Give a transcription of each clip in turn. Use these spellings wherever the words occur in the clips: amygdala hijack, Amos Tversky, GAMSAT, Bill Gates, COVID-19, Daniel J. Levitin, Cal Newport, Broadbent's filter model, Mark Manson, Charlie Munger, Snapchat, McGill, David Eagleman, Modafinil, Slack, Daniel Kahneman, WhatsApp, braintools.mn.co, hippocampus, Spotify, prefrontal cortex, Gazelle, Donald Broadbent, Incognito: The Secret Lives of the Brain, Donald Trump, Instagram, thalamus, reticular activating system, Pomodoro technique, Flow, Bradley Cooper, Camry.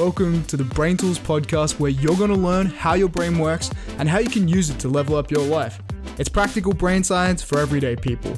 Welcome to the Brain Tools podcast, where you're going to learn how your brain works and how you can use it to level up your life. It's practical brain science for everyday people.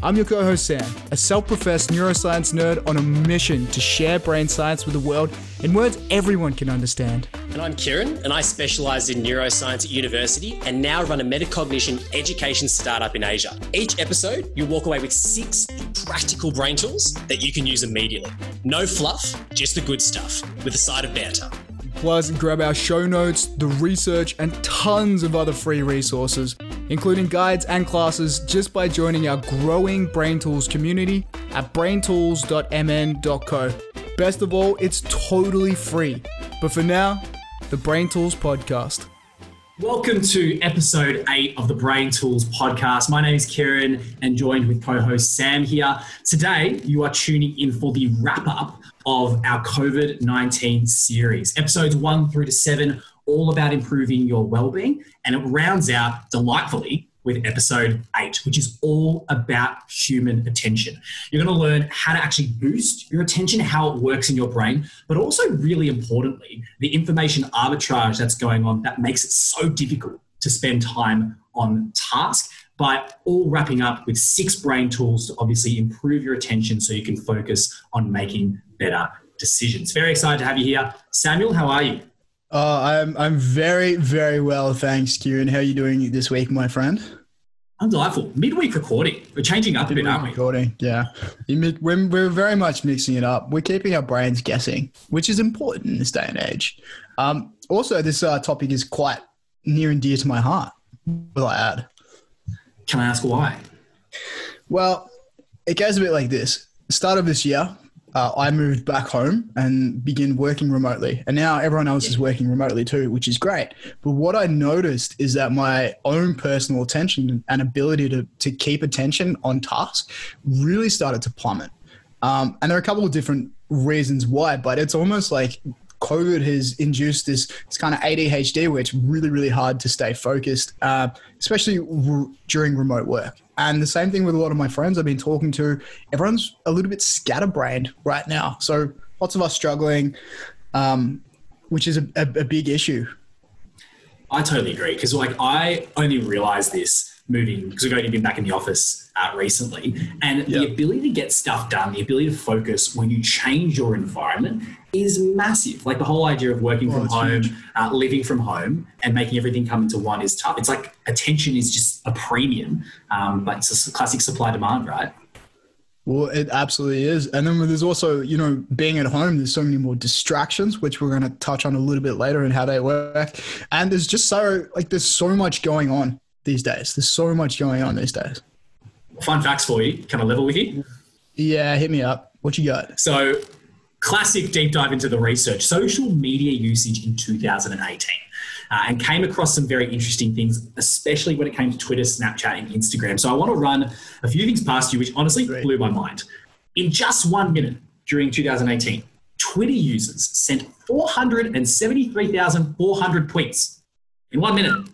I'm your co-host Sam, a self-professed neuroscience nerd on a mission to share brain science with the world in words everyone can understand. And I'm Kieran, and I specialised in neuroscience at university and now run a metacognition education startup in Asia. Each episode, you walk away with 6 practical brain tools that you can use immediately. No fluff, just the good stuff, with a side of banter. Plus, grab our show notes, the research, and tons of other free resources, including guides and classes, just by joining our growing Brain Tools community at braintools.mn.co. Best of all, it's totally free. But for now, the Brain Tools podcast. Welcome to episode 8 of the Brain Tools podcast. My name is Kieran, and joined with co-host Sam here. Today, you are tuning in for the wrap-up of our COVID-19 series. Episodes 1 through to 7, all about improving your wellbeing. And it rounds out delightfully with episode 8, which is all about human attention. You're going to learn how to actually boost your attention, how it works in your brain, but also, really importantly, the information arbitrage that's going on that makes it so difficult to spend time on task, by all wrapping up with 6 brain tools to obviously improve your attention so you can focus on making better decisions. Very excited to have you here. Samuel, how are you? I'm very, very well, thanks, Kieran. How are you doing this week, my friend? I'm delightful. Midweek recording. We're changing up a bit, aren't we? Recording, yeah. We're very much mixing it up. We're keeping our brains guessing, which is important in this day and age. Also, this topic is quite near and dear to my heart, will I add. Can I ask why? Well, it goes a bit like this. Start of this year, I moved back home and began working remotely. And now everyone else is working remotely too, which is great. But what I noticed is that my own personal attention and ability to keep attention on task really started to plummet. And there are a couple of different reasons why, but it's almost like COVID has induced this kind of ADHD where it's really, really hard to stay focused, especially during remote work. And the same thing with a lot of my friends I've been talking to. Everyone's a little bit scatterbrained right now. So lots of us struggling, which is a big issue. I totally agree, because I only realized this moving, because we've only been back in the office recently. And the ability to get stuff done, the ability to focus when you change your environment is massive. Like the whole idea of working from home, living from home, and making everything come into one is tough. It's like attention is just a premium, but it's a classic supply-demand, right? Well, it absolutely is. And then there's also, being at home, there's so many more distractions, which we're going to touch on a little bit later and how they work. And there's just there's so much going on these days. There's so much going on these days. Fun facts for you. Can I level with you? Yeah, hit me up. What you got? So, classic deep dive into the research, social media usage in 2018, and came across some very interesting things, especially when it came to Twitter, Snapchat, and Instagram. So I want to run a few things past you, which honestly blew my mind. In just 1 minute during 2018, Twitter users sent 473,400 tweets in 1 minute.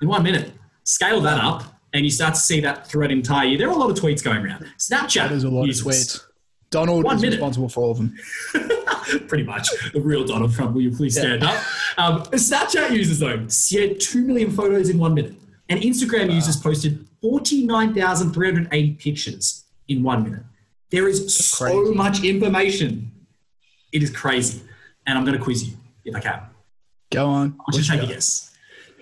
In 1 minute. Scale that up, and you start to see that throughout an entire year. There are a lot of tweets going around. Snapchat is a lot of tweets. Donald is responsible for all of them. Pretty much. The real Donald Trump, will you please stand up? Snapchat users, though, shared 2 million photos in 1 minute. And Instagram users posted 49,380 pictures in 1 minute. There is so much information. It is crazy. And I'm going to quiz you, if I can. Go on. I'll just take a guess.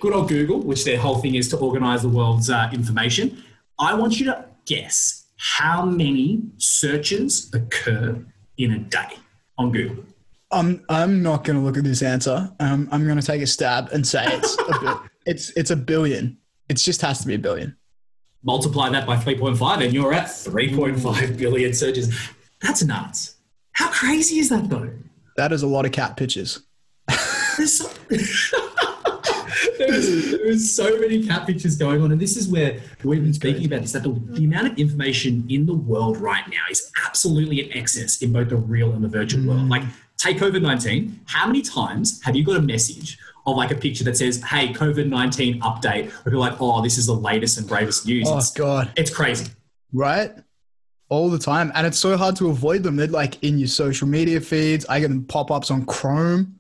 Good old Google, which their whole thing is to organize the world's information. I want you to guess how many searches occur in a day on Google. I'm not going to look at this answer. I'm going to take a stab and say it's it's a billion. It just has to be a billion. Multiply that by 3.5 and you're at 3.5 billion searches. That's nuts. How crazy is that though? That is a lot of cat pictures. There was so many cat pictures going on. And this is where we've been speaking about this, that the amount of information in the world right now is absolutely in excess in both the real and the virtual world. Like, take COVID-19. How many times have you got a message of like a picture that says, hey, COVID-19 update? Or you're like, oh, this is the latest and bravest news. Oh, God. It's crazy. Right? all the time. And it's so hard to avoid them. They're like in your social media feeds. I get them pop-ups on Chrome.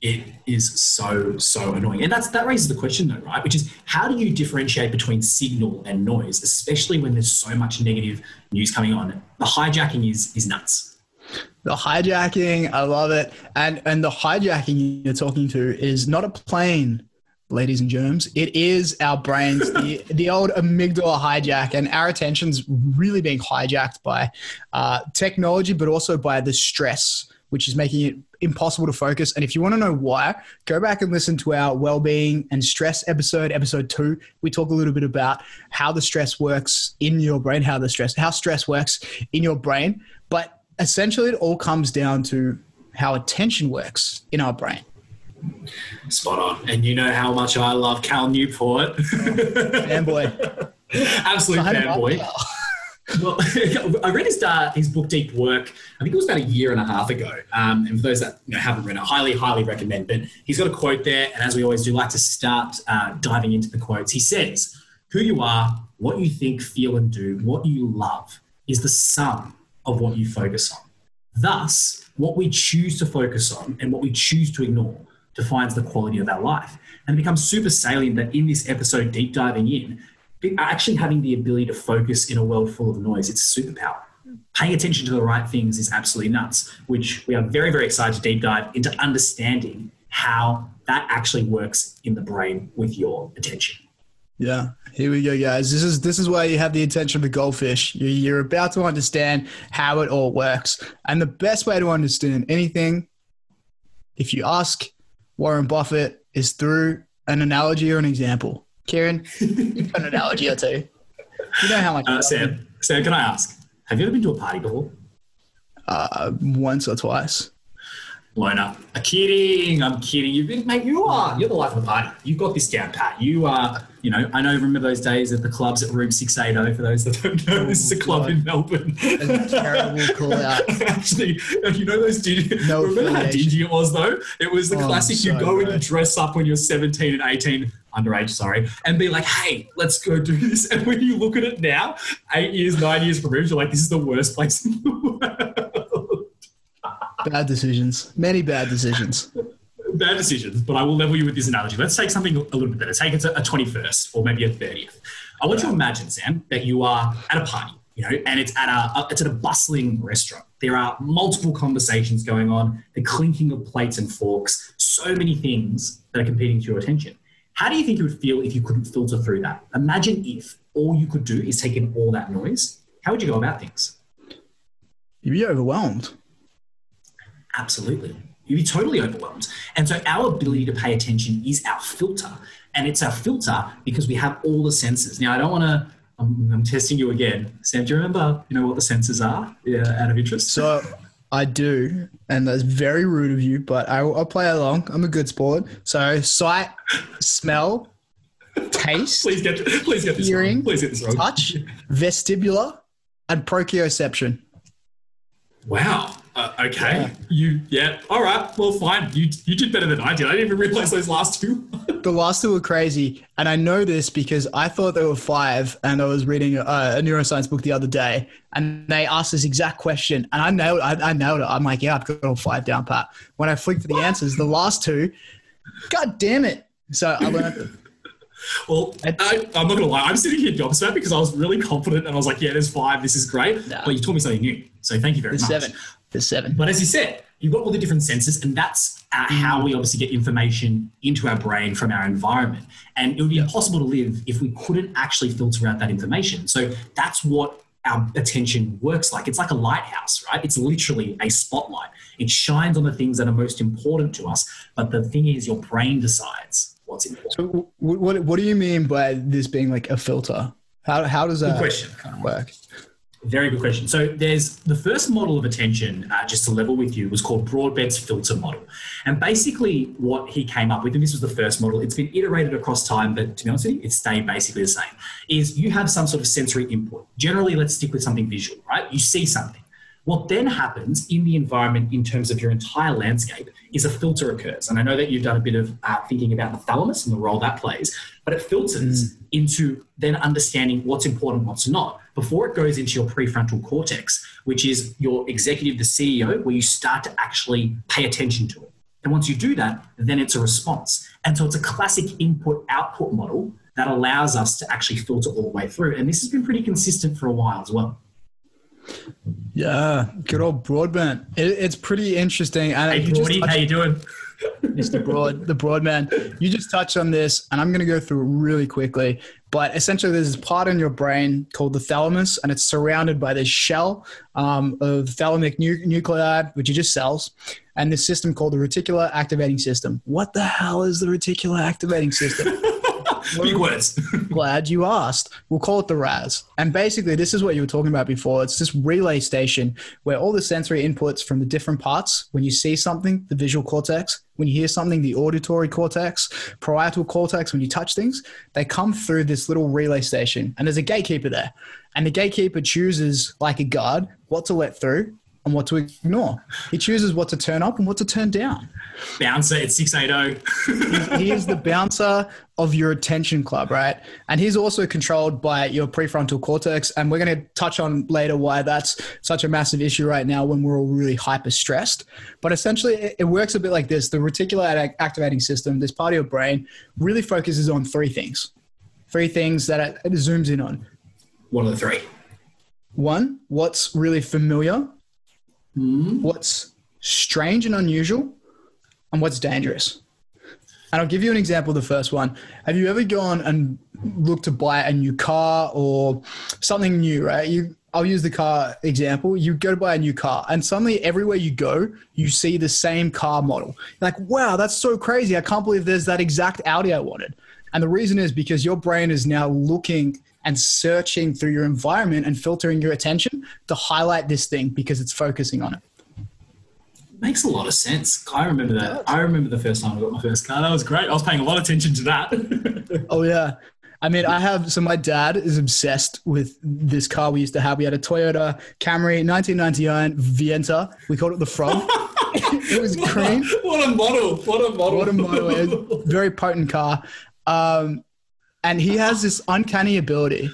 It is so annoying. And that raises the question though, right? Which is, how do you differentiate between signal and noise, especially when there's so much negative news coming on? The hijacking is nuts. The hijacking, I love it. And the hijacking you're talking to is not a plane, ladies and germs. It is our brains, the old amygdala hijack, and our attention's really being hijacked by technology, but also by the stress, which is making it impossible to focus. And if you want to know why, go back and listen to our wellbeing and stress episode 2. We talk a little bit about how the stress works in your brain, how stress works in your brain. But essentially it all comes down to how attention works in our brain. Spot on. And you know how much I love Cal Newport. Fanboy. Absolute fanboy. Well, I read his book, Deep Work. I think it was about a year and a half ago. And for those that haven't read it, I highly recommend. But he's got a quote there. And as we always do, like to start diving into the quotes. He says, "Who you are, what you think, feel, and do, what you love is the sum of what you focus on. Thus, what we choose to focus on and what we choose to ignore defines the quality of our life." And it becomes super salient that in this episode, deep diving in, actually having the ability to focus in a world full of noise, it's a superpower. Paying attention to the right things is absolutely nuts, which we are very, very excited to deep dive into, understanding how that actually works in the brain with your attention. Yeah, here we go, guys. This is why you have the attention of a goldfish. You're about to understand how it all works. And the best way to understand anything, if you ask Warren Buffett, is through an analogy or an example. Kieran, you've got an analogy or two. You know how much. Sam, can I ask? Have you ever been to a party before? Once or twice. Blown up. I'm kidding. You're the life of the party. You've got this down pat. You are, I know, remember those days at the clubs at room 680, for those that don't know, this is a club in Melbourne. That's a terrible call out. Actually, those dingy, remember how dingy it was though? It was the classic, you go in and dress up when you're 17 and 18, underage, sorry, and be like, hey, let's go do this. And when you look at it now, 9 years removed, you're like, this is the worst place in the world. Bad decisions. Many bad decisions. Bad decisions, but I will level you with this analogy. Let's take something a little bit better. Take it to a 21st or maybe a 30th. I want you to imagine, Sam, that you are at a party, and it's at a bustling restaurant. There are multiple conversations going on, the clinking of plates and forks, so many things that are competing to your attention. How do you think you would feel if you couldn't filter through that? Imagine if all you could do is take in all that noise. How would you go about things? You'd be overwhelmed. Absolutely. You'd be totally overwhelmed. And so our ability to pay attention is our filter. And it's our filter because we have all the senses. Now, I'm testing you again. Sam, do you remember, what the senses are, out of interest? So I do. And that's very rude of you, but I'll play along. I'm a good sport. So sight, smell, taste, please get this hearing, wrong. Please get this wrong. Touch, vestibular, and proprioception. Wow. Okay. Yeah. All right. Well, fine. You did better than I did. I didn't even realize those last two. The last two were crazy. And I know this because I thought there were 5, and I was reading a neuroscience book the other day, and they asked this exact question, and I nailed it. I'm like, I've got all 5 down pat. When I flicked for the answers, the last two, God damn it. So I learned. Well, I'm not going to lie. I'm sitting here gobsmacked because I was really confident and I was like, there's 5. This is great. No. But you taught me something new. So thank you very much. 7. There's 7. But as you said, you've got all the different senses, and that's how we obviously get information into our brain from our environment. And it would be impossible to live if we couldn't actually filter out that information. So that's what our attention works like. It's like a lighthouse, right? It's literally a spotlight. It shines on the things that are most important to us. But the thing is, your brain decides what's important. So what do you mean by this being like a filter? How does that kind of work? Very good question. So there's the first model of attention, just to level with you, was called Broadbent's filter model. And basically what he came up with, and this was the first model, it's been iterated across time, but to be honest with you, it stayed basically the same, is you have some sort of sensory input. Generally, let's stick with something visual, right? You see something. What then happens in the environment in terms of your entire landscape is a filter occurs. And I know that you've done a bit of thinking about the thalamus and the role that plays, but it filters into then understanding what's important, what's not, before it goes into your prefrontal cortex, which is your executive, the CEO, where you start to actually pay attention to it. And once you do that, then it's a response. And so it's a classic input-output model that allows us to actually filter all the way through. And this has been pretty consistent for a while as well. Yeah, good old Broadbent. It's pretty interesting. And hey, Broadie, how you doing? Mr. Broad, the Broadman. You just touched on this, and I'm going to go through it really quickly. But essentially, there's this part in your brain called the thalamus, and it's surrounded by this shell of thalamic nuclei, which are just cells, and this system called the reticular activating system. What the hell is the reticular activating system? Big words. Glad you asked. We'll call it the RAS. And basically, this is what you were talking about before. It's this relay station where all the sensory inputs from the different parts, when you see something, the visual cortex, when you hear something, the auditory cortex, parietal cortex, when you touch things, they come through this little relay station. And there's a gatekeeper there. And the gatekeeper chooses, like a guard, what to let through and what to ignore. He chooses what to turn up and what to turn down. Bouncer at 680. He is the bouncer of your attention club, right? And he's also controlled by your prefrontal cortex. And we're going to touch on later why that's such a massive issue right now when we're all really hyper stressed. But essentially it works a bit like this. The reticular activating system, this part of your brain, really focuses on three things that it zooms in on. What are the three? One, what's really familiar, what's strange and unusual, and what's dangerous. And I'll give you an example of the first one. Have you ever gone and looked to buy a new car or something new, right? I'll use the car example. You go to buy a new car and suddenly everywhere you go, you see the same car model. You're like, wow, that's so crazy. I can't believe there's that exact Audi I wanted. And the reason is because your brain is now looking and searching through your environment and filtering your attention to highlight this thing because it's focusing on it. Makes a lot of sense. I remember that. I remember the first time I got my first car. That was great. I was paying a lot of attention to that. Oh, yeah. I mean, so my dad is obsessed with this car we used to have. We had a Toyota Camry 1999 Vienta. We called it the Frog. It was cream. What a model. What a model. What a model. It was a very potent car. And he has this uncanny ability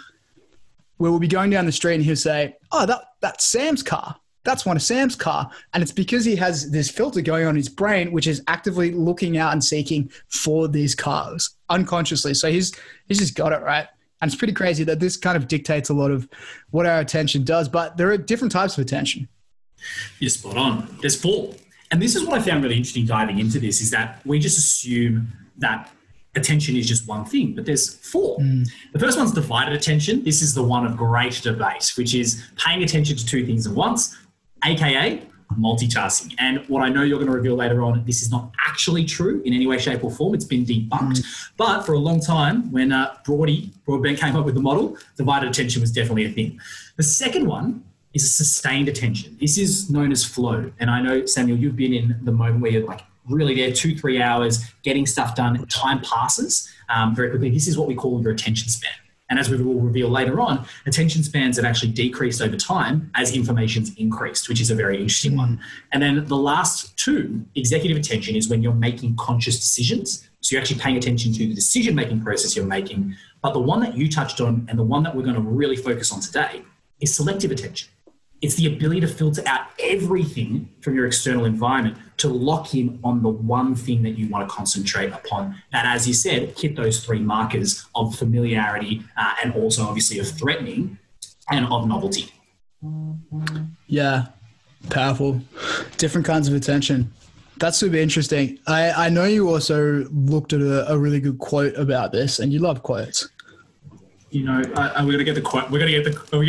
where we'll be going down the street and he'll say, oh, that's Sam's car. That's one of Sam's car. And it's because he has this filter going on in his brain, which is actively looking out and seeking for these cars unconsciously. So he's just got it right. And it's pretty crazy that this kind of dictates a lot of what our attention does, but there are different types of attention. You're spot on. There's four. And this is what I found really interesting diving into this is that we just assume that attention is just one thing, but there's four. The first one's divided attention. This is the one of great debate, which is paying attention to two things at once, AKA multitasking. And what I know you're going to reveal later on, this is not actually true in any way, shape or form. It's been debunked. But for a long time, when Broadbent came up with the model, divided attention was definitely a thing. The second one is a sustained attention. This is known as flow. And I know, Samuel, you've been in the moment where you're like really there 2-3 hours, getting stuff done, time passes very quickly. This is what we call your attention span. And as we will reveal later on, attention spans have actually decreased over time as information's increased, which is a very interesting one. And then the last two, executive attention, is when you're making conscious decisions. So you're actually paying attention to the decision-making process you're making. But the one that you touched on and the one that we're going to really focus on today is selective attention. It's the ability to filter out everything from your external environment to lock in on the one thing that you want to concentrate upon. And as you said, hit those three markers of familiarity and also obviously of threatening and of novelty. Yeah, powerful. Different kinds of attention. That's super interesting. I know you also looked at a really good quote about this and you love quotes. You know, are we going to get the quote? Are we going to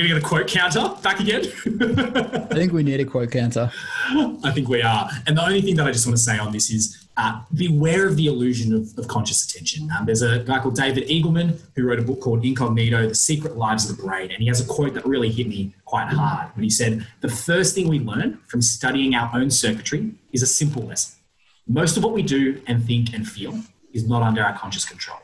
get the quote counter back again? I think we need a quote counter. I think we are. And the only thing that I just want to say on this is beware of the illusion of conscious attention. There's a guy called David Eagleman who wrote a book called Incognito: The Secret Lives of the Brain. And he has a quote that really hit me quite hard when he said, the first thing we learn from studying our own circuitry is a simple lesson. Most of what we do and think and feel is not under our conscious control.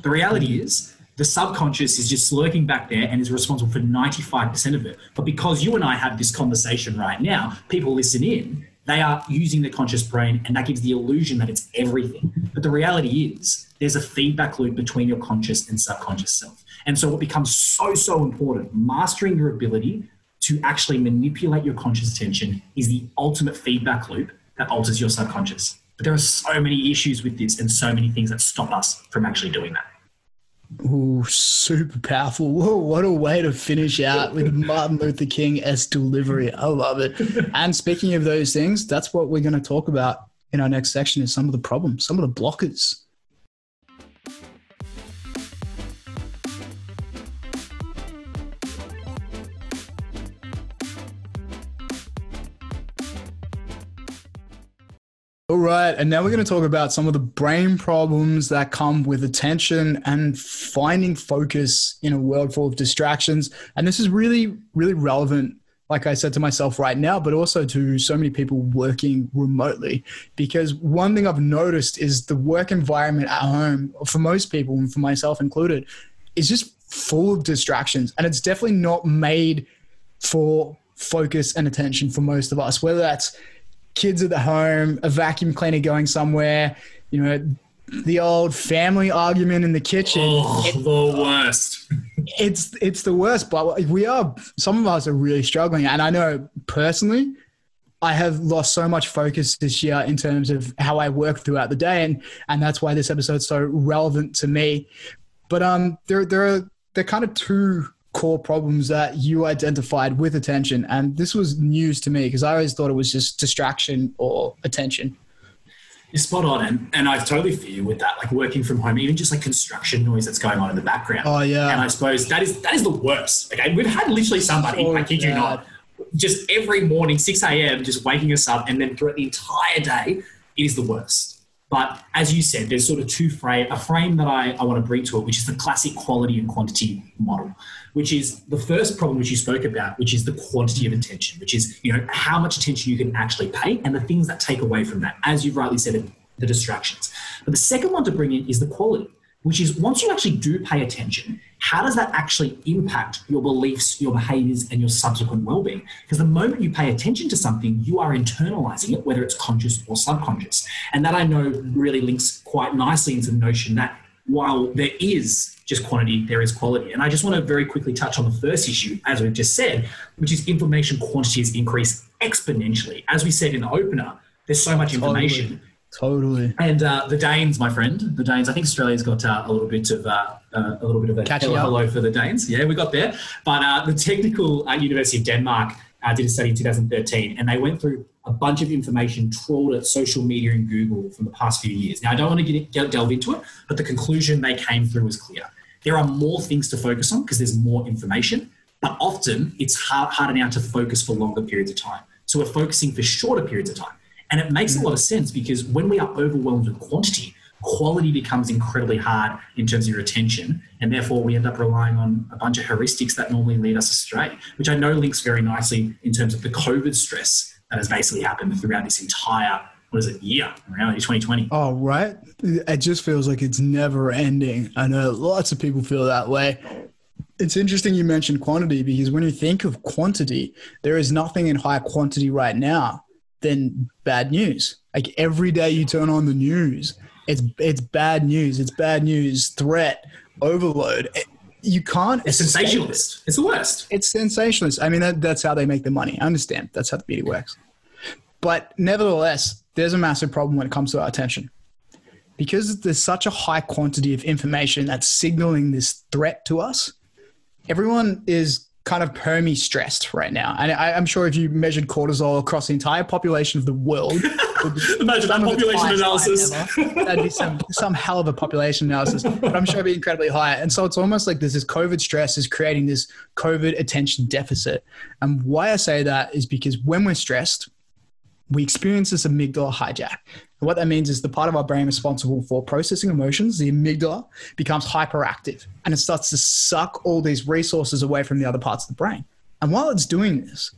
The reality is, the subconscious is just lurking back there and is responsible for 95% of it. But because you and I have this conversation right now, people listen in They are using the conscious brain, and that gives the illusion that it's everything. But the reality is there's a feedback loop between your conscious and subconscious self. And so what becomes so, so important, mastering your ability to actually manipulate your conscious attention is the ultimate feedback loop that alters your subconscious. But there are so many issues with this and so many things that stop us from actually doing that. Oh, super powerful. Whoa, what a way to finish out with Martin Luther King as delivery. I love it. And speaking of those things, that's what we're going to talk about in our next section is some of the problems, some of the blockers. All right. And now we're going to talk about some of the brain problems that come with attention and finding focus in a world full of distractions. And this is really, really relevant, like I said, to myself right now, but also to so many people working remotely. Because one thing I've noticed is the work environment at home, for most people and for myself included, is just full of distractions. And it's definitely not made for focus and attention for most of us, whether that's kids at the home, a vacuum cleaner going somewhere, you know, the old family argument in the kitchen. Oh, the worst. It's the worst, but some of us are really struggling. And I know personally, I have lost so much focus this year in terms of how I work throughout the day. And that's why this episode's so relevant to me. But there are kind of two core problems that you identified with attention. And this was news to me because I always thought it was just distraction or attention. You're spot on. And I totally feel you with that, like working from home, even just like construction noise that's going on in the background. Oh yeah. And I suppose that is the worst. Like we've had literally somebody, I kid you not, just every morning, 6 a.m, just waking us up, and then throughout the entire day, it is the worst. But as you said, there's sort of a frame that I want to bring to it, which is the classic quality and quantity model, which is the first problem which you spoke about, which is the quantity of attention, which is, you know, how much attention you can actually pay and the things that take away from that, as you've rightly said, the distractions. But the second one to bring in is the quality, which is once you actually do pay attention, how does that actually impact your beliefs, your behaviors, and your subsequent well-being? Because the moment you pay attention to something, you are internalizing it, whether it's conscious or subconscious. And that I know really links quite nicely into the notion that while there is just quantity, there is quality. And I just want to very quickly touch on the first issue, as we've just said, which is information quantities increase exponentially. As we said in the opener, there's so much information. Totally. And the Danes, my friend, the Danes, I think Australia's got a little bit of a hello for the Danes. Yeah, we got there. But the technical University of Denmark did a study in 2013, and they went through a bunch of information trawled at social media and Google from the past few years. Now, I don't want to delve into it, but the conclusion they came through was clear. There are more things to focus on because there's more information, but often it's harder now to focus for longer periods of time. So we're focusing for shorter periods of time. And it makes a lot of sense because when we are overwhelmed with quantity, quality becomes incredibly hard in terms of your attention. And therefore, we end up relying on a bunch of heuristics that normally lead us astray, which I know links very nicely in terms of the COVID stress that has basically happened throughout this entire, year, around 2020. Oh, right. It just feels like it's never ending. I know lots of people feel that way. It's interesting you mentioned quantity because when you think of quantity, there is nothing in high quantity right now than bad news. Like every day you turn on the news, it's bad news. It's bad news, threat, overload. You can't. It's sensationalist. It's the worst. It's sensationalist. I mean, that's how they make the money. I understand. That's how the media works. But nevertheless, there's a massive problem when it comes to our attention because there's such a high quantity of information that's signaling this threat to us. Everyone is kind of permi-stressed right now. And I'm sure if you measured cortisol across the entire population of the world, imagine that population analysis. That'd be some hell of a population analysis, but I'm sure it'd be incredibly high. And so it's almost like there's this COVID stress is creating this COVID attention deficit. And why I say that is because when we're stressed, we experience this amygdala hijack. And what that means is the part of our brain responsible for processing emotions, the amygdala, becomes hyperactive and it starts to suck all these resources away from the other parts of the brain. And while it's doing this,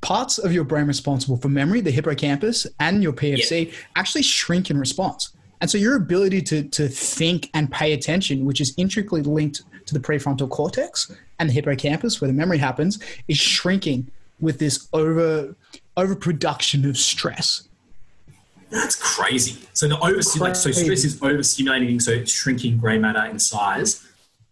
parts of your brain responsible for memory, the hippocampus and your PFC, actually shrink in response. And so your ability to think and pay attention, which is intricately linked to the prefrontal cortex and the hippocampus, where the memory happens, is shrinking with this over overproduction of stress. That's crazy. So the so stress is overstimulating, so it's shrinking gray matter in size.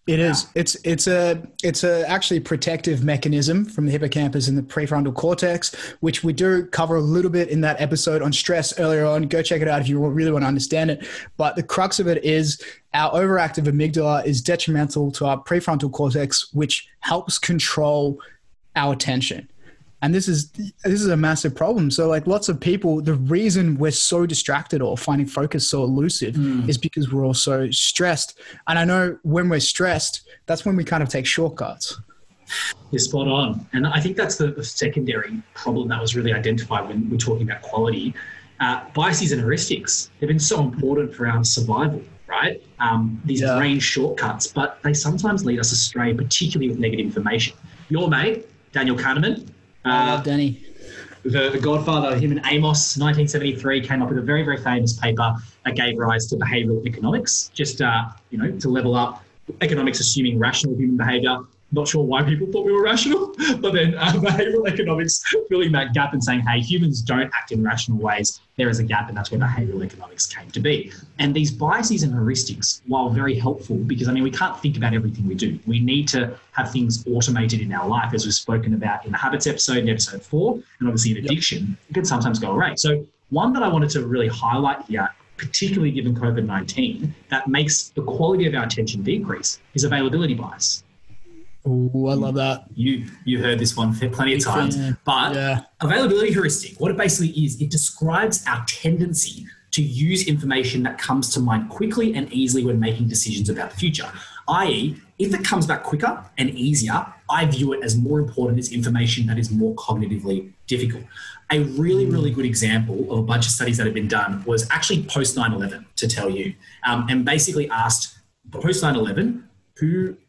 It is. It's actually protective mechanism from the hippocampus and the prefrontal cortex, which we do cover a little bit in that episode on stress earlier on. Go check it out if you really want to understand it. But the crux of it is our overactive amygdala is detrimental to our prefrontal cortex, which helps control our attention. And this is a massive problem. So like lots of people, the reason we're so distracted or finding focus so elusive is because we're all so stressed. And I know when we're stressed, that's when we kind of take shortcuts. You're spot on. And I think that's the secondary problem that was really identified when we're talking about quality. Biases and heuristics, they've been so important for our survival, right? These brain shortcuts, but they sometimes lead us astray, particularly with negative information. Your mate, Daniel Kahneman, Danny, the Godfather, him and Amos, 1973, came up with a very, very famous paper that gave rise to behavioral economics. Just to level up, economics assuming rational human behavior. Not sure why people thought we were rational, but then behavioral economics filling that gap and saying, hey, humans don't act in rational ways. There is a gap, and that's where behavioral economics came to be. And these biases and heuristics, while very helpful, because I mean, we can't think about everything we do. We need to have things automated in our life, as we've spoken about in the habits episode, in episode 4, and obviously in addiction, it can sometimes go awry. So one that I wanted to really highlight here, particularly given COVID-19, that makes the quality of our attention decrease is availability bias. Oh, I love that. You heard this one plenty of times, but availability heuristic, what it basically is, it describes our tendency to use information that comes to mind quickly and easily when making decisions about the future, i.e. if it comes back quicker and easier, I view it as more important as information that is more cognitively difficult. A really, really good example of a bunch of studies that have been done was actually post 9/11, to tell you, and basically asked post 9/11,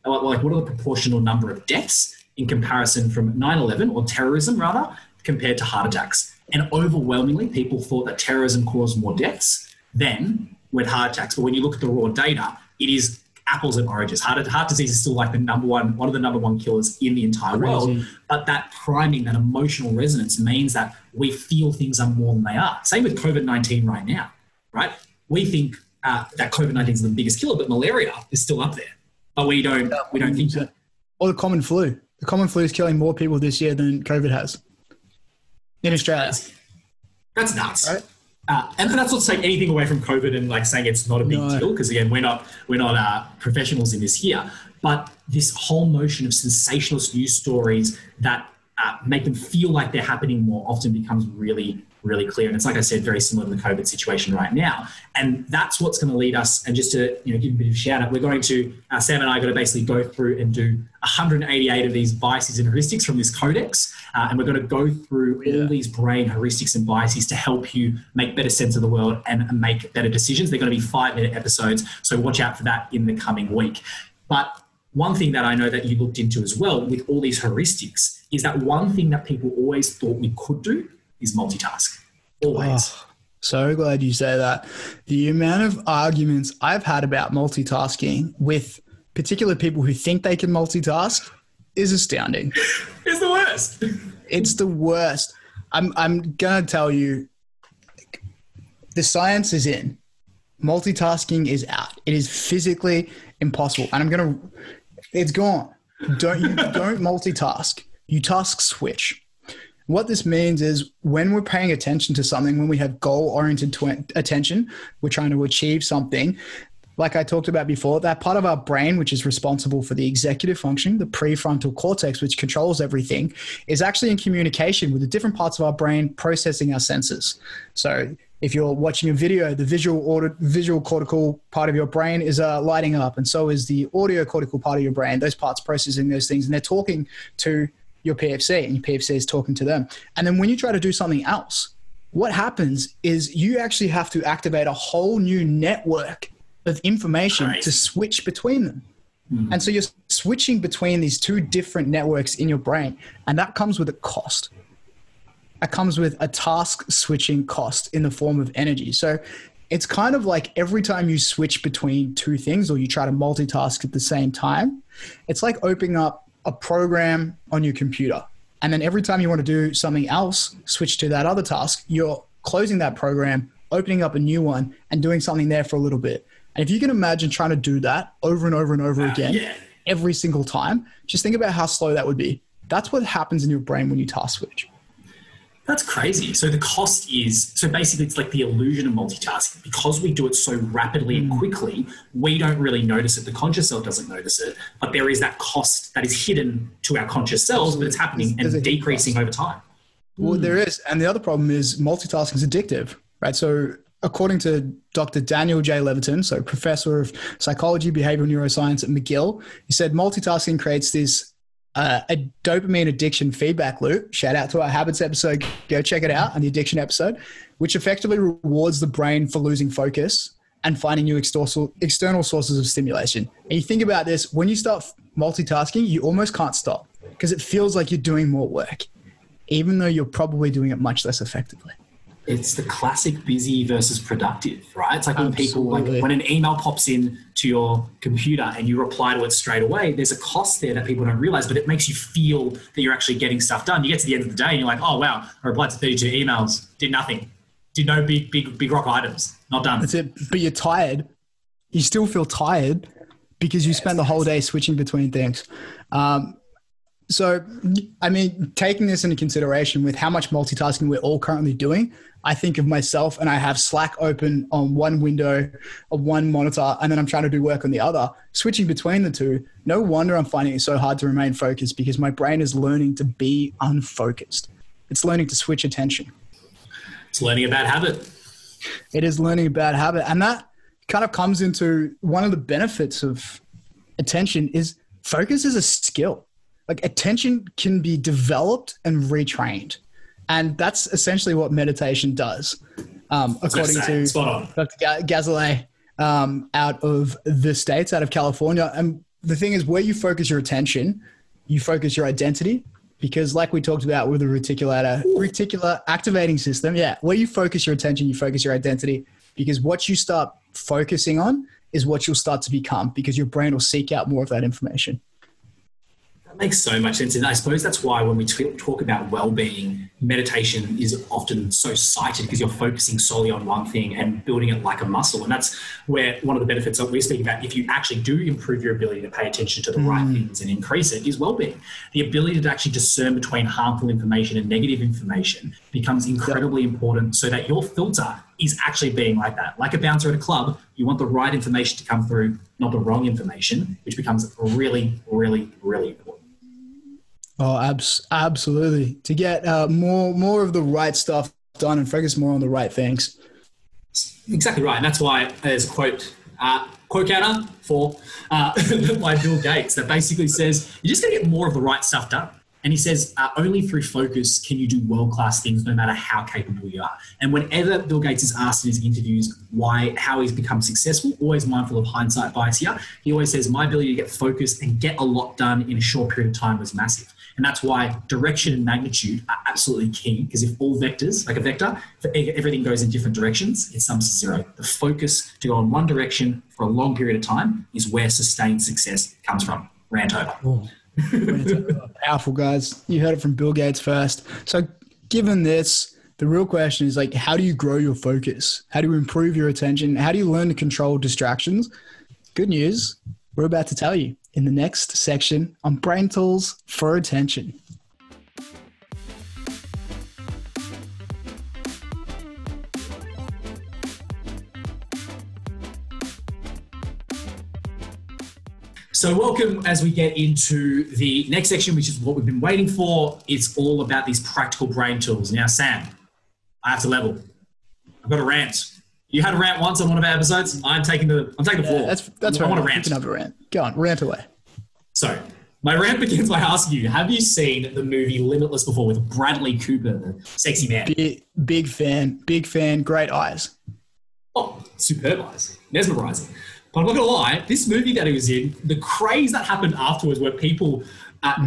what are the proportional number of deaths in comparison from 9/11 or terrorism rather compared to heart attacks? And overwhelmingly, people thought that terrorism caused more deaths than with heart attacks. But when you look at the raw data, it is apples and oranges. Heart disease is still like one of the number one killers in the entire world. But that priming, that emotional resonance means that we feel things are more than they are. Same with COVID-19 right now, right? We think that COVID-19 is the biggest killer, but malaria is still up there. But we don't think so. Or the common flu. The common flu is killing more people this year than COVID has in Australia. That's nuts. Right? And that's not taking anything away from COVID and like saying it's not a big deal, because again, we're not professionals in this here. But this whole notion of sensationalist news stories that make them feel like they're happening more often becomes really, really clear. And it's, like I said, very similar to the COVID situation right now. And that's what's going to lead us. And just to give a bit of a shout out, we're going to, Sam and I are going to basically go through and do 188 of these biases and heuristics from this codex. And we're going to go through all these brain heuristics and biases to help you make better sense of the world and make better decisions. They're going to be 5-minute episodes. So watch out for that in the coming week. But one thing that I know that you looked into as well with all these heuristics is that one thing that people always thought we could do is multitask. Always. Oh, so glad you say that. The amount of arguments I've had about multitasking with particular people who think they can multitask is astounding. It's the worst. It's the worst. I'm going to tell you, the science is in. Multitasking is out. It is physically impossible. And it's gone. Don't multitask. You task switch. What this means is when we're paying attention to something, when we have goal-oriented attention, we're trying to achieve something. Like I talked about before, that part of our brain, which is responsible for the executive function, the prefrontal cortex, which controls everything, is actually in communication with the different parts of our brain processing our senses. So if you're watching a video, the visual cortical part of your brain is lighting up, and so is the audio cortical part of your brain. Those parts processing those things, and they're talking to your PFC, and your PFC is talking to them. And then when you try to do something else, what happens is you actually have to activate a whole new network of information to switch between them. Mm-hmm. And so you're switching between these two different networks in your brain, and that comes with a cost. It comes with a task switching cost in the form of energy. So it's kind of like every time you switch between two things or you try to multitask at the same time, it's like opening up a program on your computer. And then every time you want to do something else, switch to that other task, you're closing that program, opening up a new one and doing something there for a little bit. And if you can imagine trying to do that over and over and over again, every single time, just think about how slow that would be. That's what happens in your brain when you task switch. That's crazy. So the cost is, so basically it's like the illusion of multitasking. Because we do it so rapidly and quickly, we don't really notice it. The conscious self doesn't notice it, but there is that cost that is hidden to our conscious selves, but it's happening and decreasing over time. Well, there is. And the other problem is multitasking is addictive, right? So according to Dr. Daniel J. Levitin, so professor of psychology, behavioral neuroscience at McGill, he said multitasking creates this a dopamine addiction feedback loop. Shout out to our habits episode. Go check it out on the addiction episode, which effectively rewards the brain for losing focus and finding new external sources of stimulation. And you think about this, when you start multitasking, you almost can't stop because it feels like you're doing more work, even though you're probably doing it much less effectively. It's the classic busy versus productive, right? It's like when people, like when an email pops in to your computer and you reply to it straight away, there's a cost there that people don't realize, but it makes you feel that you're actually getting stuff done. You get to the end of the day and you're like, oh, wow, I replied to 32 emails, did nothing, did no big rock items, not done. That's it. But you're tired. You still feel tired because you spend the whole day switching between things. So, I mean, taking this into consideration with how much multitasking we're all currently doing, I think of myself and I have Slack open on one window of one monitor, and then I'm trying to do work on the other, switching between the two. No wonder I'm finding it so hard to remain focused because my brain is learning to be unfocused. It's learning to switch attention. It's learning a bad habit. It is learning a bad habit. And that kind of comes into one of the benefits of attention is focus is a skill. Like attention can be developed and retrained. And that's essentially what meditation does. According to Dr. Gazelle out of the States, out of California. And the thing is where you focus your attention, you focus your identity, because like we talked about with the reticular activating system. Yeah. Where you focus your attention, you focus your identity, because what you start focusing on is what you'll start to become, because your brain will seek out more of that information. That makes so much sense. And I suppose that's why when we talk about well-being, meditation is often so cited, because you're focusing solely on one thing and building it like a muscle. And that's where one of the benefits that we're speaking about, if you actually do improve your ability to pay attention to the right things and increase it, is well-being. The ability to actually discern between harmful information and negative information becomes incredibly important, so that your filter is actually being like that. Like a bouncer at a club, you want the right information to come through, not the wrong information, which becomes really, really, really important. Oh, absolutely. To get more of the right stuff done and focus more on the right things. Exactly right. And that's why there's a quote counter by Bill Gates that basically says, you're just going to get more of the right stuff done. And he says, only through focus can you do world-class things, no matter how capable you are. And whenever Bill Gates is asked in his interviews how he's become successful, always mindful of hindsight bias here, he always says, my ability to get focused and get a lot done in a short period of time was massive. And that's why direction and magnitude are absolutely key, because if all vectors, like a vector, everything goes in different directions, it sums to zero. The focus to go in one direction for a long period of time is where sustained success comes from. Rant over. Ooh. Powerful, guys. You heard it from Bill Gates first. So given this, the real question is like, how do you grow your focus? How do you improve your attention? How do you learn to control distractions? Good news, we're about to tell you in the next section on Brain Tools for Attention. So welcome as we get into the next section, which is what we've been waiting for. It's all about these practical brain tools. Now, Sam, I have to level. I've got a rant. You had a rant once on one of our episodes. I'm taking the floor. That's right. I want to rant. You can have a rant. Go on, rant away. So my rant begins by asking you, have you seen the movie Limitless before with Bradley Cooper, the sexy man? Big fan, great eyes. Oh, superb eyes, mesmerizing. But I'm not going to lie, this movie that he was in, the craze that happened afterwards where people,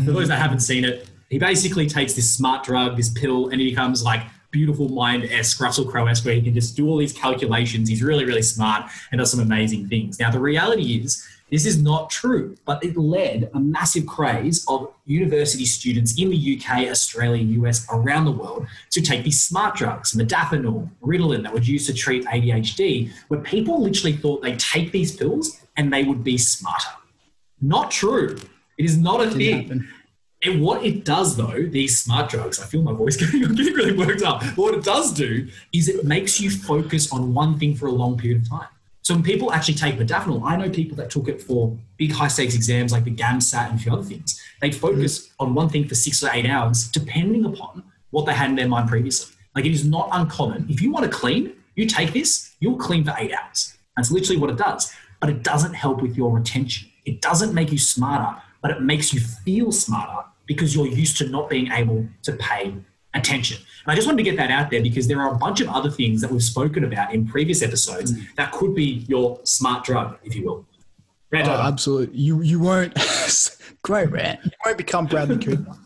for those that haven't seen it, he basically takes this smart drug, this pill, and he becomes like beautiful mind-esque, Russell Crowe-esque, where he can just do all these calculations. He's really, really smart and does some amazing things. Now, the reality is This is not true, but it led a massive craze of university students in the UK, Australia, US, around the world to take these smart drugs, Modafinil, Ritalin, that were used to treat ADHD, where people literally thought they'd take these pills and they would be smarter. Not true. It is not a thing. And what it does though, these smart drugs, I feel my voice getting really worked up. But what it does do is it makes you focus on one thing for a long period of time. So when people actually take Modafinil, I know people that took it for big high stakes exams like the GAMSAT and a few other things. They'd focus on one thing for 6 to 8 hours, depending upon what they had in their mind previously. Like it is not uncommon. If you want to clean, you take this, you'll clean for 8 hours. That's literally what it does. But it doesn't help with your retention. It doesn't make you smarter, but it makes you feel smarter because you're used to not being able to pay attention. And I just wanted to get that out there because there are a bunch of other things that we've spoken about in previous episodes that could be your smart drug, if you will. Rant over. Absolutely. You won't, great rant, you won't become Bradley Cooper.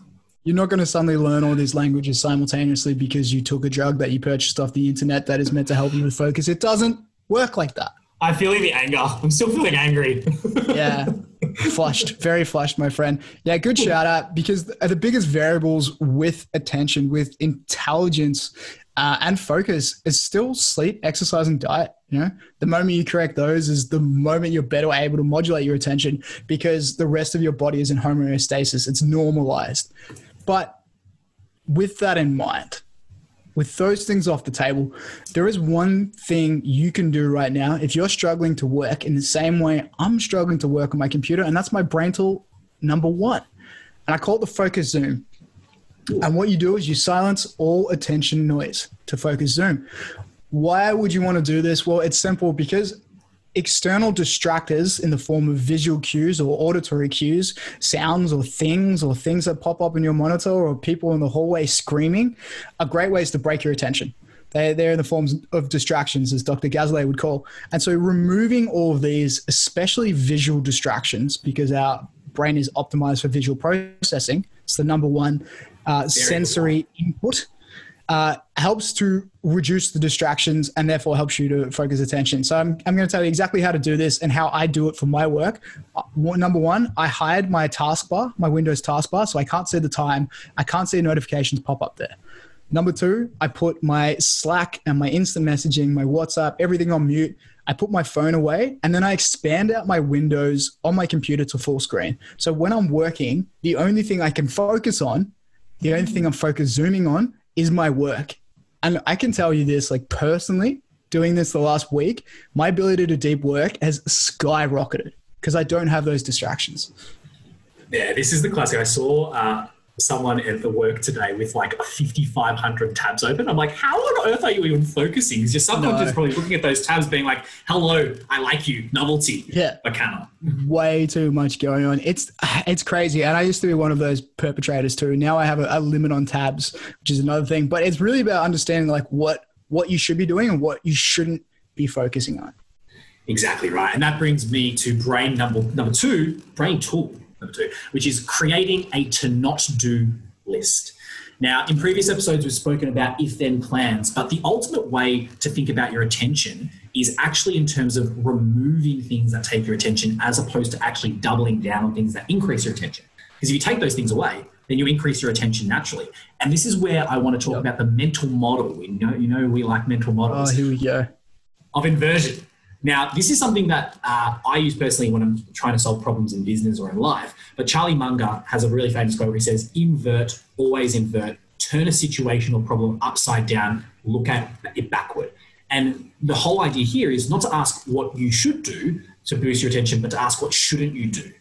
You're not going to suddenly learn all these languages simultaneously because you took a drug that you purchased off the internet that is meant to help you with focus. It doesn't work like that. I'm feeling the anger. I'm still feeling angry. Yeah. Flushed. Very flushed, my friend. Yeah, good shout out because the biggest variables with attention, with intelligence and focus is still sleep, exercise, and diet. You know, the moment you correct those is the moment you're better able to modulate your attention because the rest of your body is in homeostasis. It's normalized. But with that in mind, with those things off the table, there is one thing you can do right now. If you're struggling to work in the same way I'm struggling to work on my computer, and that's my brain tool number one. And I call it the focus zoom. And what you do is you silence all attention noise to focus zoom. Why would you want to do this? Well, it's simple because external distractors in the form of visual cues or auditory cues, sounds or things that pop up in your monitor or people in the hallway screaming are great ways to break your attention. They're in the forms of distractions, as Dr. Gazelle would call. And so removing all of these, especially visual distractions, because our brain is optimized for visual processing. It's the number one sensory input. Helps to reduce the distractions and therefore helps you to focus attention. So I'm going to tell you exactly how to do this and how I do it for my work. Number one, I hide my taskbar, my Windows taskbar, so I can't see the time. I can't see notifications pop up there. Number two, I put my Slack and my instant messaging, my WhatsApp, everything on mute. I put my phone away and then I expand out my windows on my computer to full screen. So when I'm working, the only thing I can focus on, the only thing I'm focused zooming on is my work. And I can tell you this, like personally, doing this the last week, my ability to deep work has skyrocketed because I don't have those distractions. Yeah, this is the classic. I saw someone at the work today with like 5,500 tabs open. I'm like, how on earth are you even focusing? Because your subconscious is probably looking at those tabs being like, hello, I like you, novelty. Yeah. I cannot. Way too much going on. It's crazy. And I used to be one of those perpetrators too. Now I have a limit on tabs, which is another thing, but it's really about understanding like what you should be doing and what you shouldn't be focusing on. Exactly right. And that brings me to brain number two, brain tool. Number two, which is creating a to not do list. Now, in previous episodes, we've spoken about if-then plans, but the ultimate way to think about your attention is actually in terms of removing things that take your attention as opposed to actually doubling down on things that increase your attention. Because if you take those things away, then you increase your attention naturally. And this is where I want to talk about the mental model. You know, we like mental models. Oh, here we go. Of inversion. Now, this is something that I use personally when I'm trying to solve problems in business or in life, but Charlie Munger has a really famous quote where he says, invert, always invert, turn a situation or problem upside down, look at it backward. And the whole idea here is not to ask what you should do to boost your attention, but to ask what shouldn't you do.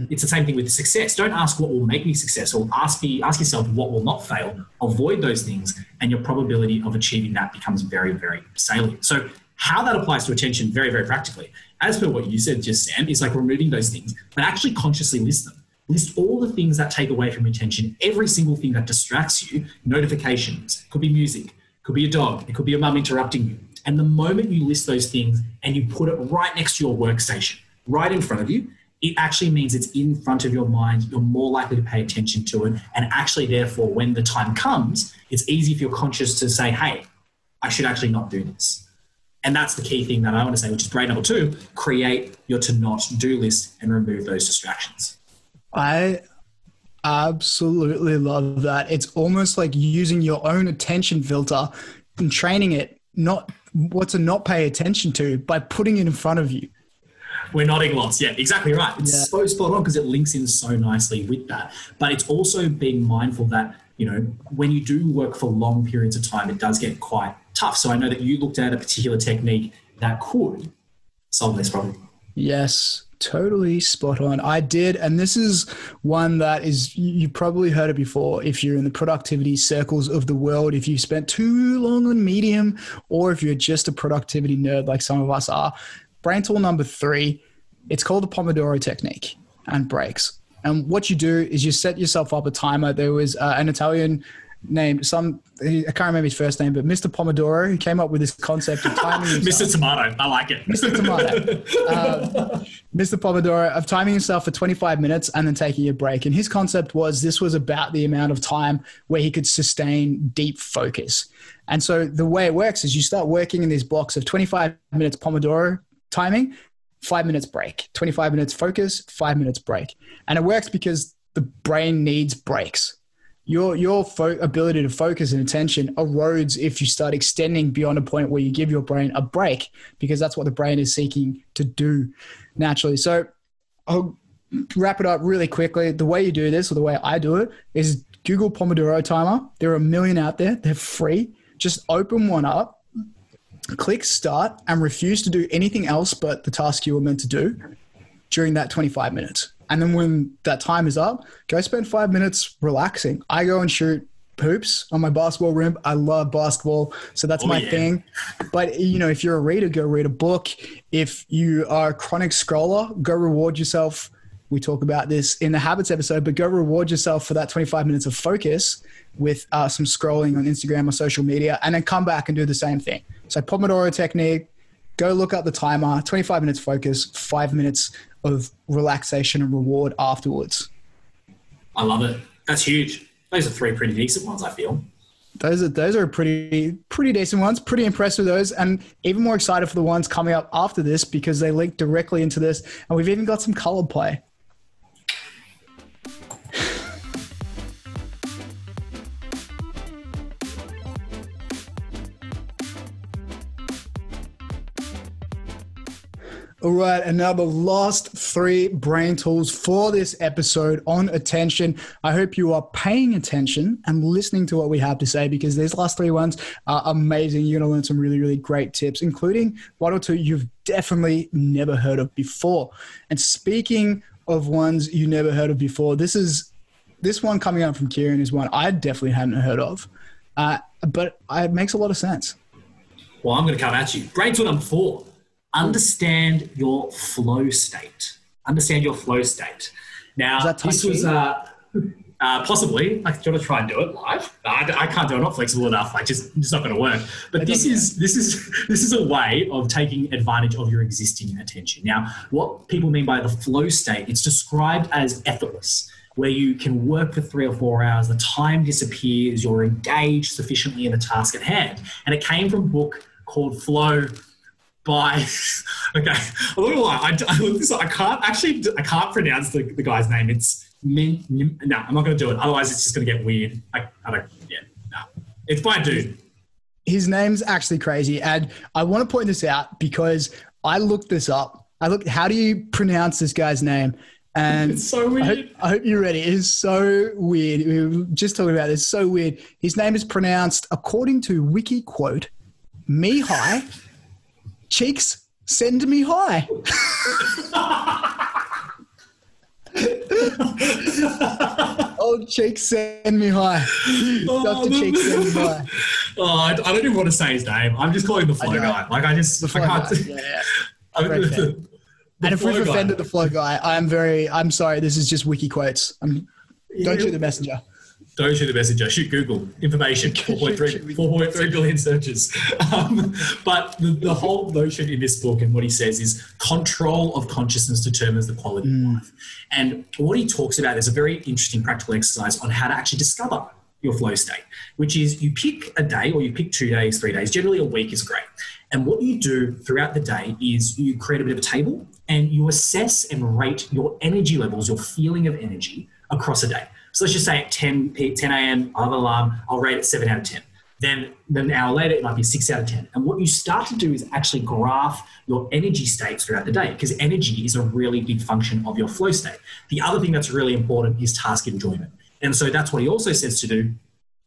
It's the same thing with success. Don't ask what will make me successful. Ask yourself what will not fail. Avoid those things, and your probability of achieving that becomes very, very salient. So how that applies to attention very, very practically, as per what you said just, Sam, is like removing those things, but actually consciously list them. List all the things that take away from your attention, every single thing that distracts you, notifications, could be music, could be a dog, it could be your mum interrupting you. And the moment you list those things and you put it right next to your workstation, right in front of you, it actually means it's in front of your mind. You're more likely to pay attention to it. And actually, therefore, when the time comes, it's easy for your conscious to say, hey, I should actually not do this. And that's the key thing that I want to say, which is brain level 2, create your to not do list and remove those distractions. I absolutely love that. It's almost like using your own attention filter and training it, not what to not pay attention to, by putting it in front of you. We're nodding lots. Yeah, exactly right. It's so spot on because it links in so nicely with that. But it's also being mindful that, you know, when you do work for long periods of time, it does get quite tough. So I know that you looked at a particular technique that could solve this problem. Yes, totally spot on. I did. And this is one that is, you probably heard it before. If you're in the productivity circles of the world, if you spent too long on Medium, or if you're just a productivity nerd, like some of us are, brain tool number 3, it's called the Pomodoro technique and breaks. And what you do is you set yourself up a timer. There was an Italian name, I can't remember his first name, but Mr. Pomodoro, who came up with this concept of timing yourself. Mr. Tomato, I like it. Mr. Tomato. Mr. Pomodoro, of timing yourself for 25 minutes and then taking a break. And his concept was this was about the amount of time where he could sustain deep focus. And so the way it works is you start working in these blocks of 25 minutes Pomodoro timing, 5 minutes break, 25 minutes focus, 5 minutes break. And it works because the brain needs breaks. Your ability to focus and attention erodes if you start extending beyond a point where you give your brain a break, because that's what the brain is seeking to do naturally. So I'll wrap it up really quickly. The way you do this, or the way I do it, is Google Pomodoro timer. There are a million out there. They're free. Just open one up. Click start and refuse to do anything else but the task you were meant to do during that 25 minutes. And then when that time is up, go spend 5 minutes relaxing. I go and shoot hoops on my basketball rim. I love basketball. So that's my thing. But you know, if you're a reader, go read a book. If you are a chronic scroller, go reward yourself. We talk about this in the habits episode, but go reward yourself for that 25 minutes of focus with some scrolling on Instagram or social media, and then come back and do the same thing. So Pomodoro technique, go look up the timer, 25 minutes focus, 5 minutes of relaxation and reward afterwards. I love it. That's huge. Those are three pretty decent ones, I feel. Those are pretty decent ones. Pretty impressed with those, and even more excited for the ones coming up after this because they link directly into this, and we've even got some color play. All right, another last 3 brain tools for this episode on attention. I hope you are paying attention and listening to what we have to say, because these last 3 ones are amazing. You're going to learn some really, really great tips, including 1 or 2 you've definitely never heard of before. And speaking of ones you never heard of before, this one coming out from Kieran is one I definitely hadn't heard of, but it makes a lot of sense. Well, I'm going to come at you. Brain tool number 4. Understand your flow state. Now, this was possibly, like, do you want to try and do it live? I can't do it. I'm not flexible enough. It's not going to work. But this is a way of taking advantage of your existing attention. Now, what people mean by the flow state, it's described as effortless, where you can work for 3 or 4 hours, the time disappears, you're engaged sufficiently in the task at hand. And it came from a book called Flow by, okay, a little while. I can't pronounce the guy's name. I'm not going to do it. Otherwise, it's just going to get weird. It's by a dude. His name's actually crazy. And I want to point this out because I looked this up. How do you pronounce this guy's name? And it's so weird. I hope you're ready. It is so weird. We were just talking about this. It's so weird. His name is pronounced, according to Wiki Quote, Mihai. Cheeks, send me high. Oh, cheeks, send me high. Dr. Cheeks, send me high. Oh, I don't even want to say his name. I'm just calling the flow guy. I can't. And if we've offended the flow guy, I'm sorry. This is just wiki quotes. Don't shoot the messenger. Don't shoot the messenger. Shoot Google. Information. 4.3 billion searches. But the whole notion in this book and what he says is control of consciousness determines the quality of life. And what he talks about is a very interesting practical exercise on how to actually discover your flow state, which is you pick a day or you pick 2 days, 3 days, generally a week is great. And what you do throughout the day is you create a bit of a table and you assess and rate your energy levels, your feeling of energy across a day. So let's just say at 10 a.m., I have an alarm, I'll rate it 7 out of 10. Then an hour later, it might be 6 out of 10. And what you start to do is actually graph your energy states throughout the day, because energy is a really big function of your flow state. The other thing that's really important is task enjoyment. And so that's what he also says to do,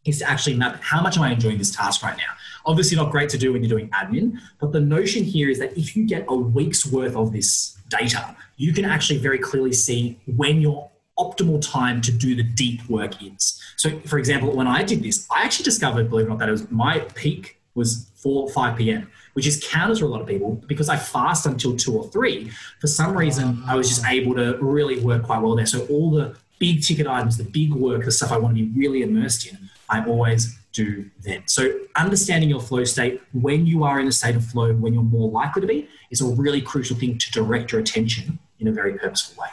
is to actually map how much am I enjoying this task right now. Obviously not great to do when you're doing admin, but the notion here is that if you get a week's worth of this data, you can actually very clearly see when your optimal time to do the deep work is. So for example, when I did this, I actually discovered, believe it or not, that it was my peak was 4 or 5 p.m., which is counter to a lot of people because I fast until 2 or 3. For some reason, I was just able to really work quite well there. So all the big ticket items, the big work, the stuff I want to be really immersed in, I always do then. So understanding your flow state, when you are in a state of flow, when you're more likely to be, is a really crucial thing to direct your attention in a very purposeful way.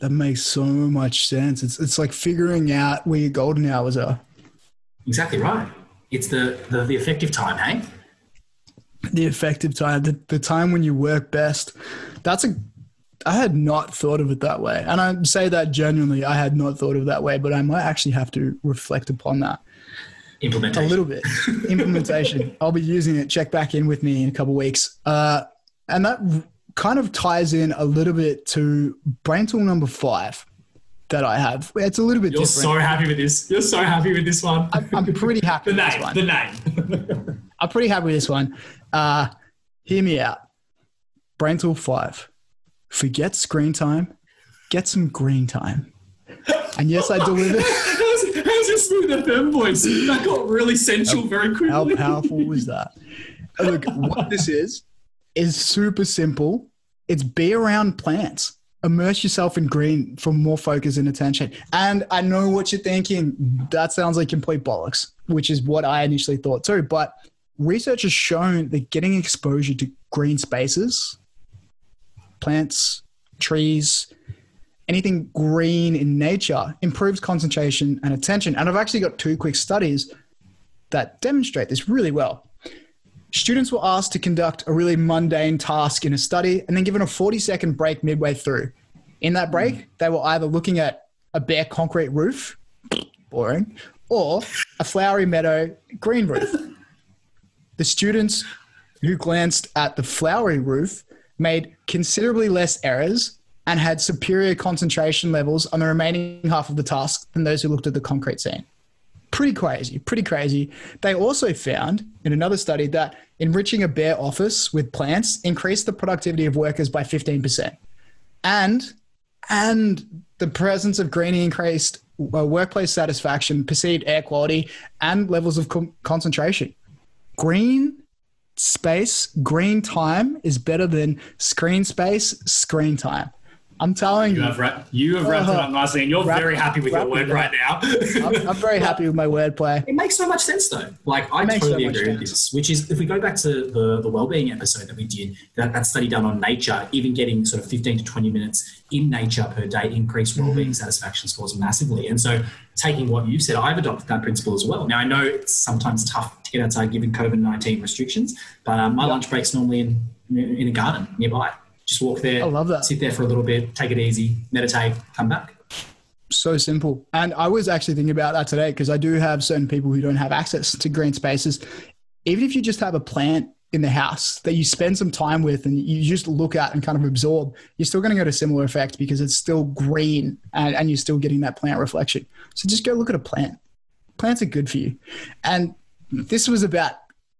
That makes so much sense. It's like figuring out where your golden hours are. Exactly right. It's the effective time, hey? The effective time, the time when you work best. I had not thought of it that way. And I say that genuinely, I had not thought of it that way, but I might actually have to reflect upon that. Implementation. A little bit. Implementation. I'll be using it. Check back in with me in a couple of weeks. And that kind of ties in a little bit to brain tool number 5 that I have. It's a little bit different. You're so happy with this. You're so happy with this one. I'm pretty happy with this one. The name. I'm pretty happy with this one. Hear me out. Brain tool 5. Forget screen time. Get some green time. And yes, I delivered. How's this through the FM voice? That got really sensual very quickly. How powerful was that? Look, what this is super simple. It's be around plants. Immerse yourself in green for more focus and attention. And I know what you're thinking. That sounds like complete bollocks, which is what I initially thought too. But research has shown that getting exposure to green spaces, plants, trees, anything green in nature improves concentration and attention. And I've actually got 2 quick studies that demonstrate this really well. Students were asked to conduct a really mundane task in a study and then given a 40-second break midway through. In that break, they were either looking at a bare concrete roof, boring, or a flowery meadow, green roof. The students who glanced at the flowery roof made considerably less errors and had superior concentration levels on the remaining half of the task than those who looked at the concrete scene. Pretty crazy. They also found in another study that enriching a bare office with plants increased the productivity of workers by 15%. And the presence of greenery increased workplace satisfaction, perceived air quality, and levels of concentration. Green space, green time is better than screen space, screen time. I'm telling you. You have wrapped it up nicely, and you're very happy with your word right now. I'm very happy with my wordplay. It makes so much sense, though. Like, I totally agree with this, which is, if we go back to the wellbeing episode that we did, that study done on nature, even getting sort of 15 to 20 minutes in nature per day increased wellbeing satisfaction scores massively. And so taking what you said, I've adopted that principle as well. Now, I know it's sometimes tough to get outside given COVID-19 restrictions, but my lunch break's normally in a garden nearby. Just walk there, I love that. Sit there for a little bit, take it easy, meditate, come back. So simple. And I was actually thinking about that today because I do have certain people who don't have access to green spaces. Even if you just have a plant in the house that you spend some time with and you just look at and kind of absorb, you're still going to get a similar effect because it's still green and you're still getting that plant reflection. So just go look at a plant. Plants are good for you. And this was about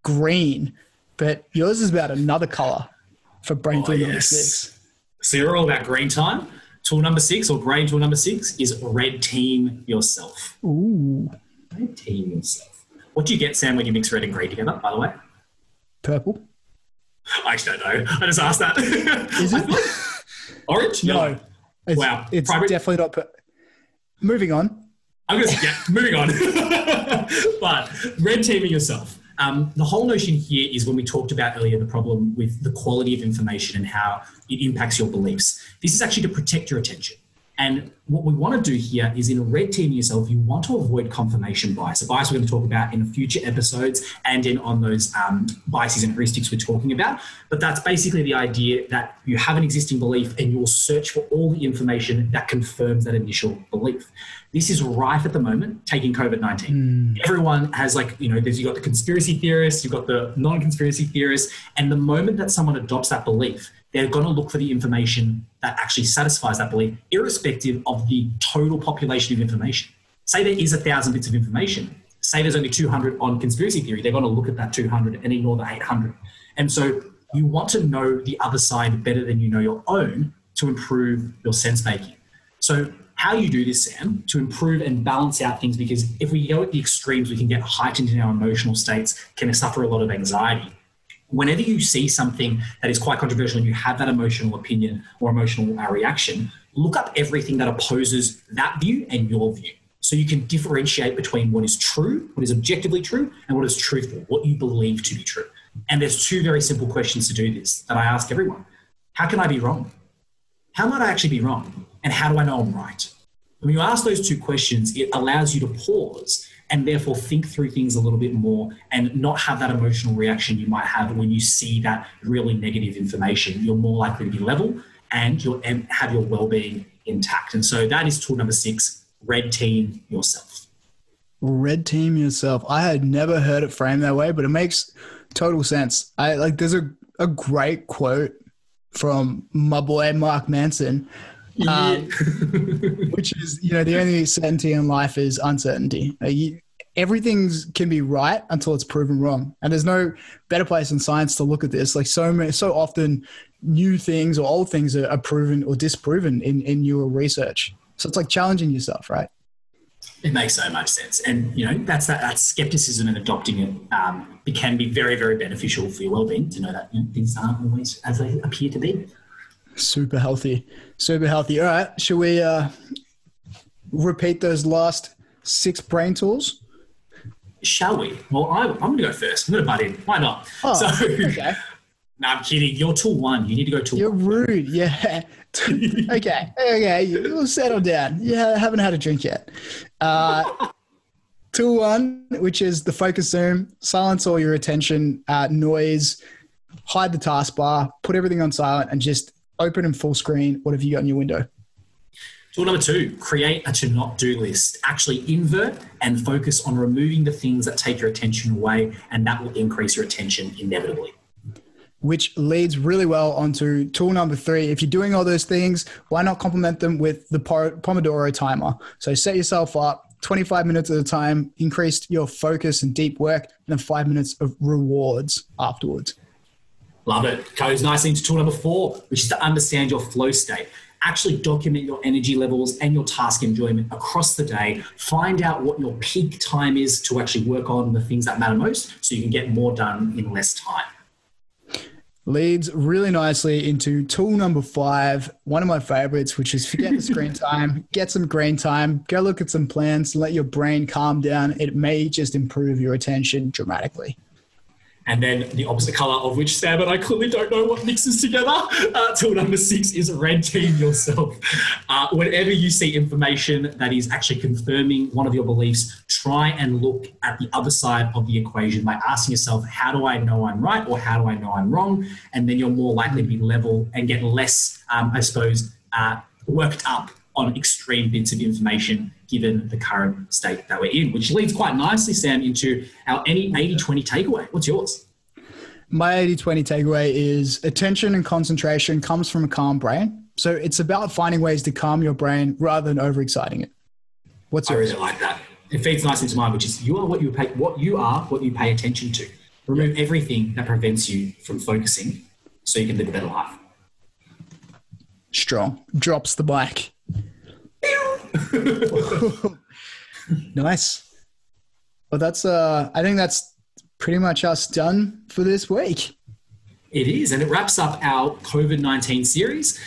green, but yours is about another color. For brain tool number 6. So you're all about green time. Tool number 6 or brain tool number 6 is red team yourself. Ooh. Red team yourself. What do you get, Sam, when you mix red and green together, by the way? Purple. I actually don't know. I just asked that. Is it? Orange? No. It's, wow. It's definitely not purple. Moving on. Moving on. But red teaming yourself. The whole notion here is when we talked about earlier the problem with the quality of information and how it impacts your beliefs. This is actually to protect your attention. And what we want to do here is, in red teaming yourself, you want to avoid confirmation bias, a bias we're going to talk about in future episodes and in on those biases and heuristics we're talking about. But that's basically the idea that you have an existing belief and you'll search for all the information that confirms that initial belief. This is rife at the moment, taking COVID-19. Everyone has, like, you know, you've got the conspiracy theorists, you've got the non-conspiracy theorists, and the moment that someone adopts that belief, they're going to look for the information that actually satisfies that belief, irrespective of the total population of information. Say there is 1,000 bits of information. Say there's only 200 on conspiracy theory. They're going to look at that 200 and ignore the 800. And so you want to know the other side better than you know your own to improve your sense making. So how you do this, Sam, to improve and balance out things, because if we go at the extremes, we can get heightened in our emotional states, can suffer a lot of anxiety. Whenever you see something that is quite controversial and you have that emotional opinion or emotional reaction, look up everything that opposes that view and your view. So you can differentiate between what is true, what is objectively true, and what is truthful, what you believe to be true. And there's two very simple questions to do this that I ask everyone. How can I be wrong? How might I actually be wrong? And how do I know I'm right? When you ask those two questions, it allows you to pause and therefore think through things a little bit more and not have that emotional reaction you might have when you see that really negative information. You're more likely to be level and you'll have your well-being intact. And so that is tool number 6, red team yourself. Red team yourself. I had never heard it framed that way, but it makes total sense. There's a great quote from my boy, Mark Manson, which is, you know, the only certainty in life is uncertainty. Everything can be right until it's proven wrong. And there's no better place in science to look at this. Like so often new things or old things are proven or disproven in newer research. So it's like challenging yourself, right? It makes so much sense. And, you know, that skepticism and adopting it can be very, very beneficial for your well-being, to know that, you know, things aren't always as they appear to be. Super healthy. All right. Shall we repeat those last 6 brain tools? Shall we? Well, I'm going to go first. I'm going to butt in. Why not? Oh, so, okay. No, I'm kidding. You're tool 1. You need to go tool 1. You're rude. Yeah. Okay. You'll settle down. Yeah. I haven't had a drink yet. Tool 1, which is the focus zoom, silence all your attention, noise, hide the taskbar, put everything on silent, and just open in full screen. What have you got in your window? Tool number 2, create a to not do list. Actually invert and focus on removing the things that take your attention away, and that will increase your attention inevitably. Which leads really well onto tool number 3. If you're doing all those things, why not complement them with the Pomodoro timer? So set yourself up 25 minutes at a time, increase your focus and deep work, and then 5 minutes of rewards afterwards. Love it. Goes nicely into tool number 4, which is to understand your flow state. Actually document your energy levels and your task enjoyment across the day. Find out what your peak time is to actually work on the things that matter most, so you can get more done in less time. Leads really nicely into tool number 5, one of my favorites, which is forget the screen time, get some green time, go look at some plants, let your brain calm down. It may just improve your attention dramatically. And then the opposite color, of which Sam and I clearly don't know what mixes together. Tool number 6 is red team yourself. Whenever you see information that is actually confirming one of your beliefs, try and look at the other side of the equation by asking yourself, how do I know I'm right, or how do I know I'm wrong? And then you're more likely to be level and get less, worked up on extreme bits of information, given the current state that we're in, which leads quite nicely, Sam, into our 80-20 takeaway. What's yours? My 80-20 takeaway is attention and concentration comes from a calm brain. So it's about finding ways to calm your brain rather than overexciting it. What's yours? I really like that. It feeds nicely into mine, which is you are what you pay attention to. Remove everything that prevents you from focusing so you can live a better life. Strong. Drops the bike. Nice. Well, that's I think that's pretty much us done for this week. It is, and it wraps up our COVID-19 series,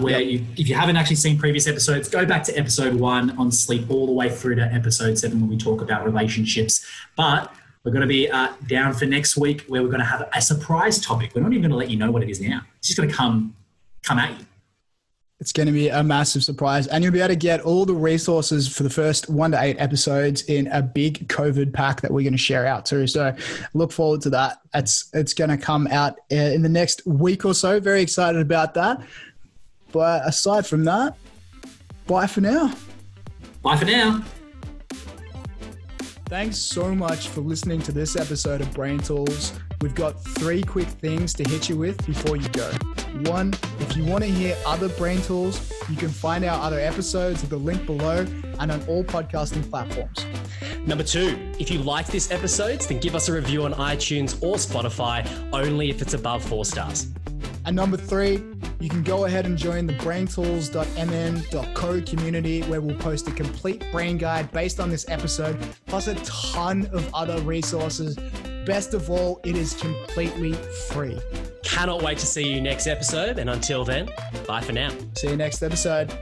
where if you haven't actually seen previous episodes, go back to episode 1 on sleep all the way through to episode 7 when we talk about relationships. But we're going to be down for next week, where we're going to have a surprise topic. We're not even going to let you know what it is now. It's just going to come at you. It's going to be a massive surprise, and you'll be able to get all the resources for the first 1 to 8 episodes in a big COVID pack that we're going to share out too. So look forward to that. It's going to come out in the next week or so. Very excited about that. But aside from that, bye for now. Bye for now. Thanks so much for listening to this episode of Brain Tools. We've got 3 quick things to hit you with before you go. 1, if you want to hear other brain tools, you can find our other episodes at the link below and on all podcasting platforms. 2, if you like this episode, then give us a review on iTunes or Spotify, only if it's above 4 stars. And 3, you can go ahead and join the braintools.mn.co community, where we'll post a complete brain guide based on this episode, plus a ton of other resources. Best of all, it is completely free. Cannot wait to see you next episode. And until then, bye for now. See you next episode.